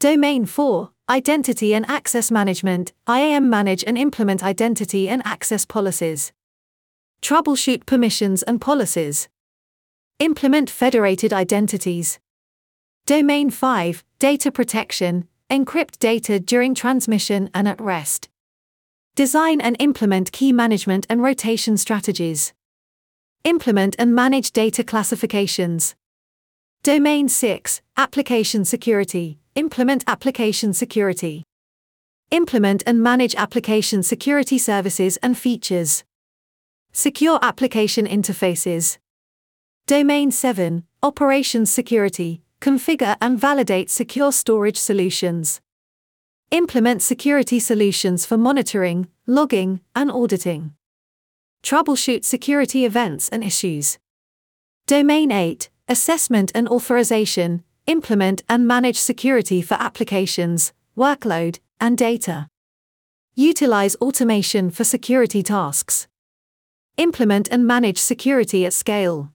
Domain 4, Identity and Access Management, IAM. Manage and implement identity and access policies. Troubleshoot permissions and policies. Implement federated identities. Domain 5, Data Protection, encrypt data during transmission and at rest. Design and implement key management and rotation strategies. Implement and manage data classifications. Domain 6, Application Security, implement application security. Implement and manage application security services and features. Secure application interfaces. Domain 7, Operations Security, configure and validate secure storage solutions. Implement security solutions for monitoring, logging, and auditing. Troubleshoot security events and issues. Domain 8, Assessment and Authorization, implement and manage security for applications, workload, and data. Utilize automation for security tasks. Implement and manage security at scale.